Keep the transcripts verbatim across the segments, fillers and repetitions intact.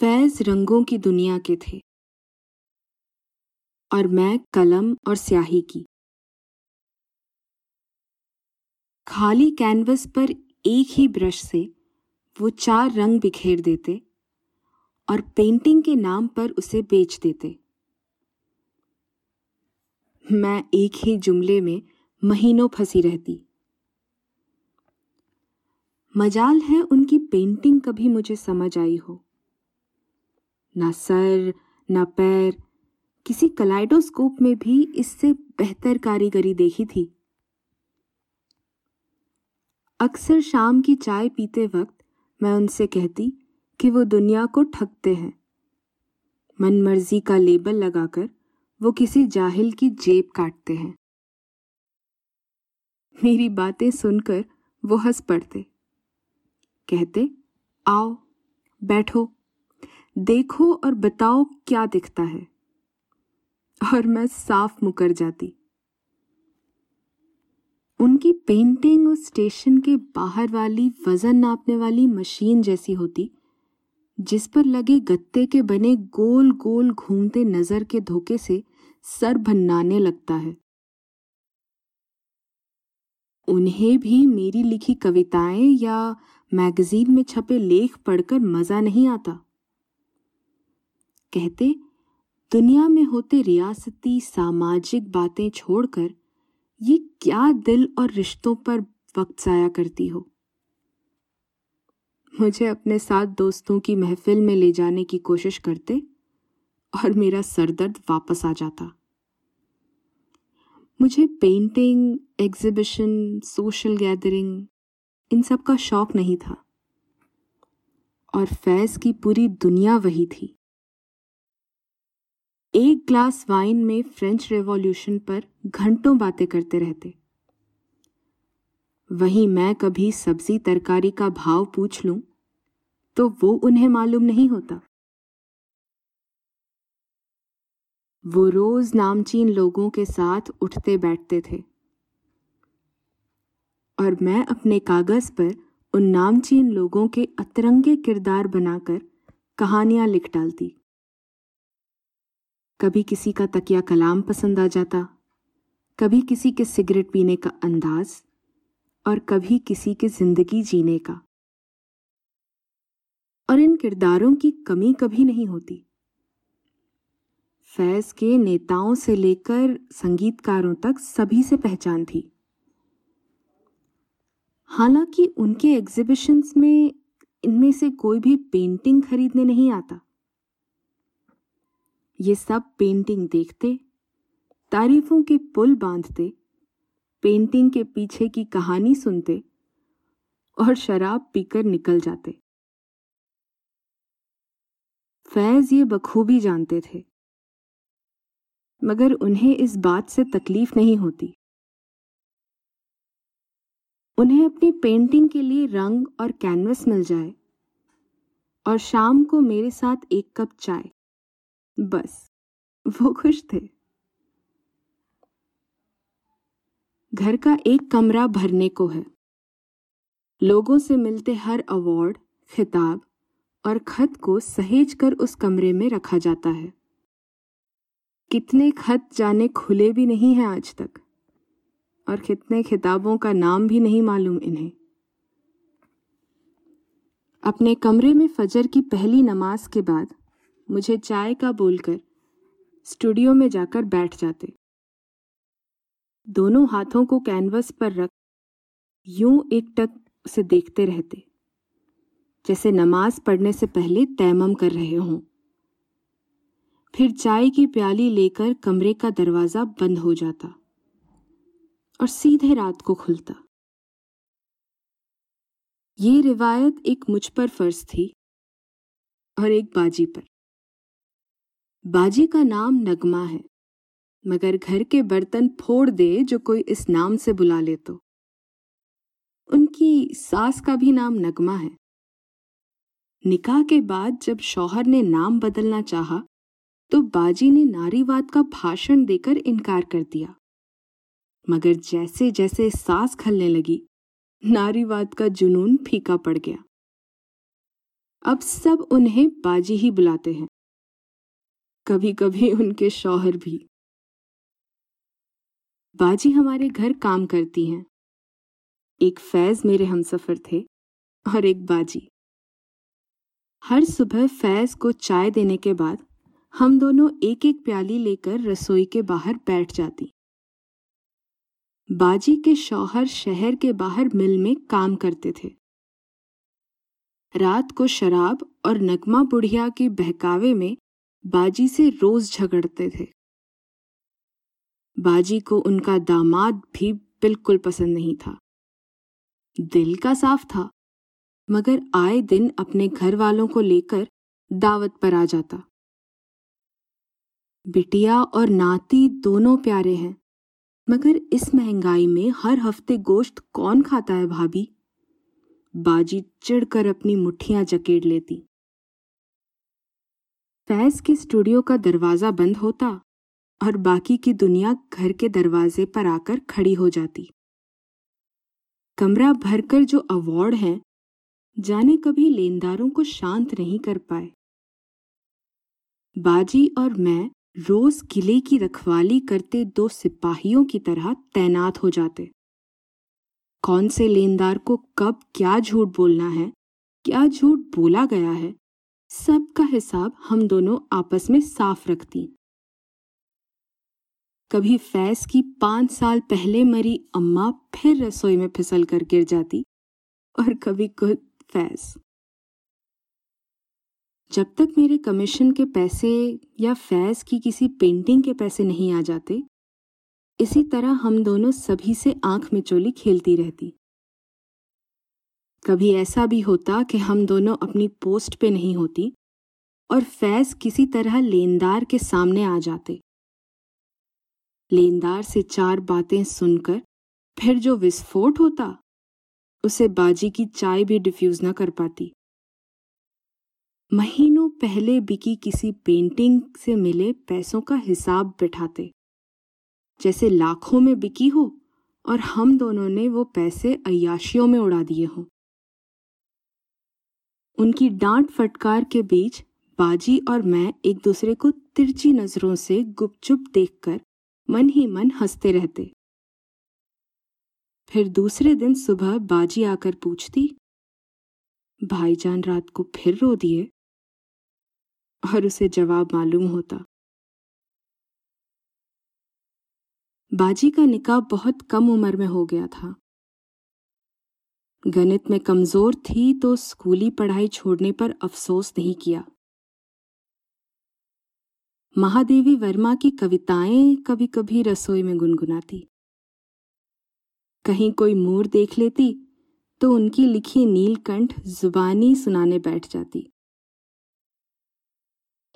फैज़ रंगों की दुनिया के थे और मैं कलम और स्याही की। खाली कैनवस पर एक ही ब्रश से वो चार रंग बिखेर देते और पेंटिंग के नाम पर उसे बेच देते। मैं एक ही जुमले में महीनों फंसी रहती। मजाल है उनकी पेंटिंग कभी मुझे समझ आई हो। ना सर ना पैर, किसी कलाइडोस्कोप में भी इससे बेहतर कारीगरी देखी थी। अक्सर शाम की चाय पीते वक्त मैं उनसे कहती कि वो दुनिया को ठगते हैं। मनमर्जी का लेबल लगाकर वो किसी जाहिल की जेब काटते हैं। मेरी बातें सुनकर वो हंस पड़ते, कहते आओ बैठो, देखो और बताओ क्या दिखता है, और मैं साफ मुकर जाती। उनकी पेंटिंग उस स्टेशन के बाहर वाली वजन नापने वाली मशीन जैसी होती जिस पर लगे गत्ते के बने गोल गोल घूमते नजर के धोखे से सर भन्नाने लगता है। उन्हें भी मेरी लिखी कविताएं या मैगजीन में छपे लेख पढ़कर मजा नहीं आता। कहते दुनिया में होते रियासती सामाजिक बातें छोड़कर ये क्या दिल और रिश्तों पर वक्त जाया करती हो। मुझे अपने साथ दोस्तों की महफिल में ले जाने की कोशिश करते और मेरा सरदर्द वापस आ जाता। मुझे पेंटिंग, एग्जिबिशन, सोशल गैदरिंग इन सब का शौक नहीं था, और फैज़ की पूरी दुनिया वही थी। एक ग्लास वाइन में फ्रेंच रेवॉल्यूशन पर घंटों बातें करते रहते। वहीं मैं कभी सब्जी तरकारी का भाव पूछ लूं तो वो उन्हें मालूम नहीं होता। वो रोज नामचीन लोगों के साथ उठते बैठते थे और मैं अपने कागज पर उन नामचीन लोगों के अतरंगे किरदार बनाकर कहानियां लिख डालती। कभी किसी का तकिया कलाम पसंद आ जाता, कभी किसी के सिगरेट पीने का अंदाज और कभी किसी के जिंदगी जीने का। और इन किरदारों की कमी कभी नहीं होती। फैज़ के नेताओं से लेकर संगीतकारों तक सभी से पहचान थी। हालांकि उनके एग्जिबिशंस में इनमें से कोई भी पेंटिंग खरीदने नहीं आता। ये सब पेंटिंग देखते, तारीफों के पुल बांधते, पेंटिंग के पीछे की कहानी सुनते और शराब पीकर निकल जाते। फैज़ ये बखूबी जानते थे, मगर उन्हें इस बात से तकलीफ नहीं होती। उन्हें अपनी पेंटिंग के लिए रंग और कैनवस मिल जाए और शाम को मेरे साथ एक कप चाय, बस वो खुश थे। घर का एक कमरा भरने को है। लोगों से मिलते हर अवार्ड, खिताब और खत को सहेज कर उस कमरे में रखा जाता है। कितने खत जाने खुले भी नहीं हैं आज तक, और कितने खिताबों का नाम भी नहीं मालूम इन्हें। अपने कमरे में फजर की पहली नमाज के बाद मुझे चाय का बोलकर स्टूडियो में जाकर बैठ जाते। दोनों हाथों को कैनवस पर रख यूं एकटक उसे देखते रहते, जैसे नमाज पढ़ने से पहले तैमम कर रहे हों। फिर चाय की प्याली लेकर कमरे का दरवाज़ा बंद हो जाता और सीधे रात को खुलता। ये रिवायत एक मुझ पर फर्ज थी और एक बाजी पर। बाजी का नाम नगमा है, मगर घर के बर्तन फोड़ दे जो कोई इस नाम से बुला ले तो। उनकी सास का भी नाम नगमा है। निकाह के बाद जब शौहर ने नाम बदलना चाहा, तो बाजी ने नारीवाद का भाषण देकर इनकार कर दिया, मगर जैसे जैसे सास खलने लगी, नारीवाद का जुनून फीका पड़ गया। अब सब उन्हें बाजी ही बुलाते हैं, कभी कभी उनके शौहर भी। बाजी हमारे घर काम करती हैं। एक फैज मेरे हमसफर थे और एक बाजी। हर सुबह फैज को चाय देने के बाद हम दोनों एक एक प्याली लेकर रसोई के बाहर बैठ जाती। बाजी के शौहर शहर के बाहर मिल में काम करते थे। रात को शराब और नगमा बुढ़िया के बहकावे में बाजी से रोज झगड़ते थे। बाजी को उनका दामाद भी बिल्कुल पसंद नहीं था। दिल का साफ था, मगर आए दिन अपने घर वालों को लेकर दावत पर आ जाता। बिटिया और नाती दोनों प्यारे हैं, मगर इस महंगाई में हर हफ्ते गोश्त कौन खाता है भाभी? बाजी चिढ़कर अपनी मुट्ठियां जकेड़ लेती। फैज के स्टूडियो का दरवाजा बंद होता और बाकी की दुनिया घर के दरवाजे पर आकर खड़ी हो जाती। कमरा भरकर जो अवार्ड हैं, जाने कभी लेनदारों को शांत नहीं कर पाए। बाजी और मैं रोज किले की रखवाली करते दो सिपाहियों की तरह तैनात हो जाते। कौन से लेनदार को कब क्या झूठ बोलना है, क्या झूठ बोला गया है, सब का हिसाब हम दोनों आपस में साफ रखती। कभी फैज की पांच साल पहले मरी अम्मा फिर रसोई में फिसल कर गिर जाती और कभी खुद फैज। जब तक मेरे कमीशन के पैसे या फैज की किसी पेंटिंग के पैसे नहीं आ जाते, इसी तरह हम दोनों सभी से आंख मिचोली खेलती रहती। कभी ऐसा भी होता कि हम दोनों अपनी पोस्ट पे नहीं होती और फैज किसी तरह लेनदार के सामने आ जाते। लेनदार से चार बातें सुनकर फिर जो विस्फोट होता, उसे बाजी की चाय भी डिफ्यूज न कर पाती। महीनों पहले बिकी किसी पेंटिंग से मिले पैसों का हिसाब बिठाते, जैसे लाखों में बिकी हो और हम दोनों ने वो पैसे अय्याशियों में उड़ा दिए हों। उनकी डांट फटकार के बीच बाजी और मैं एक दूसरे को तिरछी नजरों से गुपचुप देखकर मन ही मन हंसते रहते। फिर दूसरे दिन सुबह बाजी आकर पूछती, भाईजान रात को फिर रो दिए? और उसे जवाब मालूम होता। बाजी का निकाह बहुत कम उम्र में हो गया था। गणित में कमजोर थी तो स्कूली पढ़ाई छोड़ने पर अफसोस नहीं किया। महादेवी वर्मा की कविताएं कभी कभी रसोई में गुनगुनाती। कहीं कोई मोर देख लेती तो उनकी लिखी नीलकंठ जुबानी सुनाने बैठ जाती।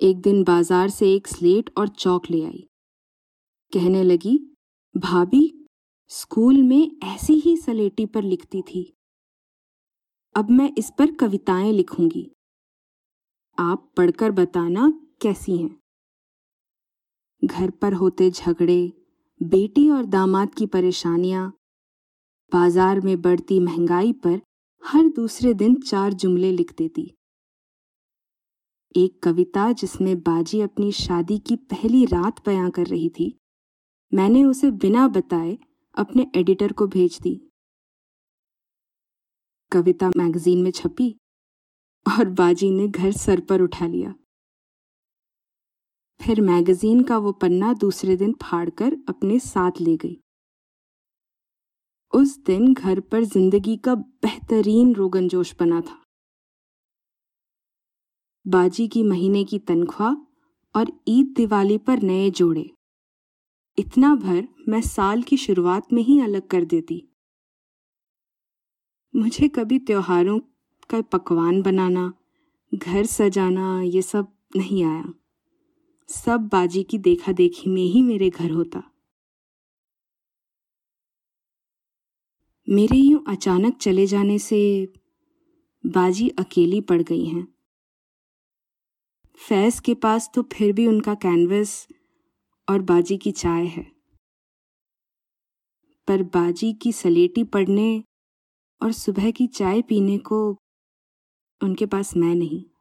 एक दिन बाजार से एक स्लेट और चौक ले आई। कहने लगी, भाभी स्कूल में ऐसी ही सलेटी पर लिखती थी, अब मैं इस पर कविताएं लिखूंगी। आप पढ़कर बताना कैसी हैं। घर पर होते झगड़े, बेटी और दामाद की परेशानियां, बाजार में बढ़ती महंगाई पर हर दूसरे दिन चार जुमले लिख देती। एक कविता जिसमें बाजी अपनी शादी की पहली रात बयां कर रही थी, मैंने उसे बिना बताए अपने एडिटर को भेज दी। कविता मैगजीन में छपी और बाजी ने घर सर पर उठा लिया। फिर मैगजीन का वो पन्ना दूसरे दिन फाड़कर अपने साथ ले गई। उस दिन घर पर जिंदगी का बेहतरीन रोगन जोश बना था। बाजी की महीने की तनख्वाह और ईद दिवाली पर नए जोड़े, इतना भर मैं साल की शुरुआत में ही अलग कर देती। मुझे कभी त्योहारों का पकवान बनाना, घर सजाना, ये सब नहीं आया। सब बाजी की देखा देखी में ही मेरे घर होता। मेरे यूं अचानक चले जाने से बाजी अकेली पड़ गई हैं। फैज के पास तो फिर भी उनका कैनवस और बाजी की चाय है, पर बाजी की सलेटी पढ़ने और सुबह की चाय पीने को उनके पास मैं नहीं।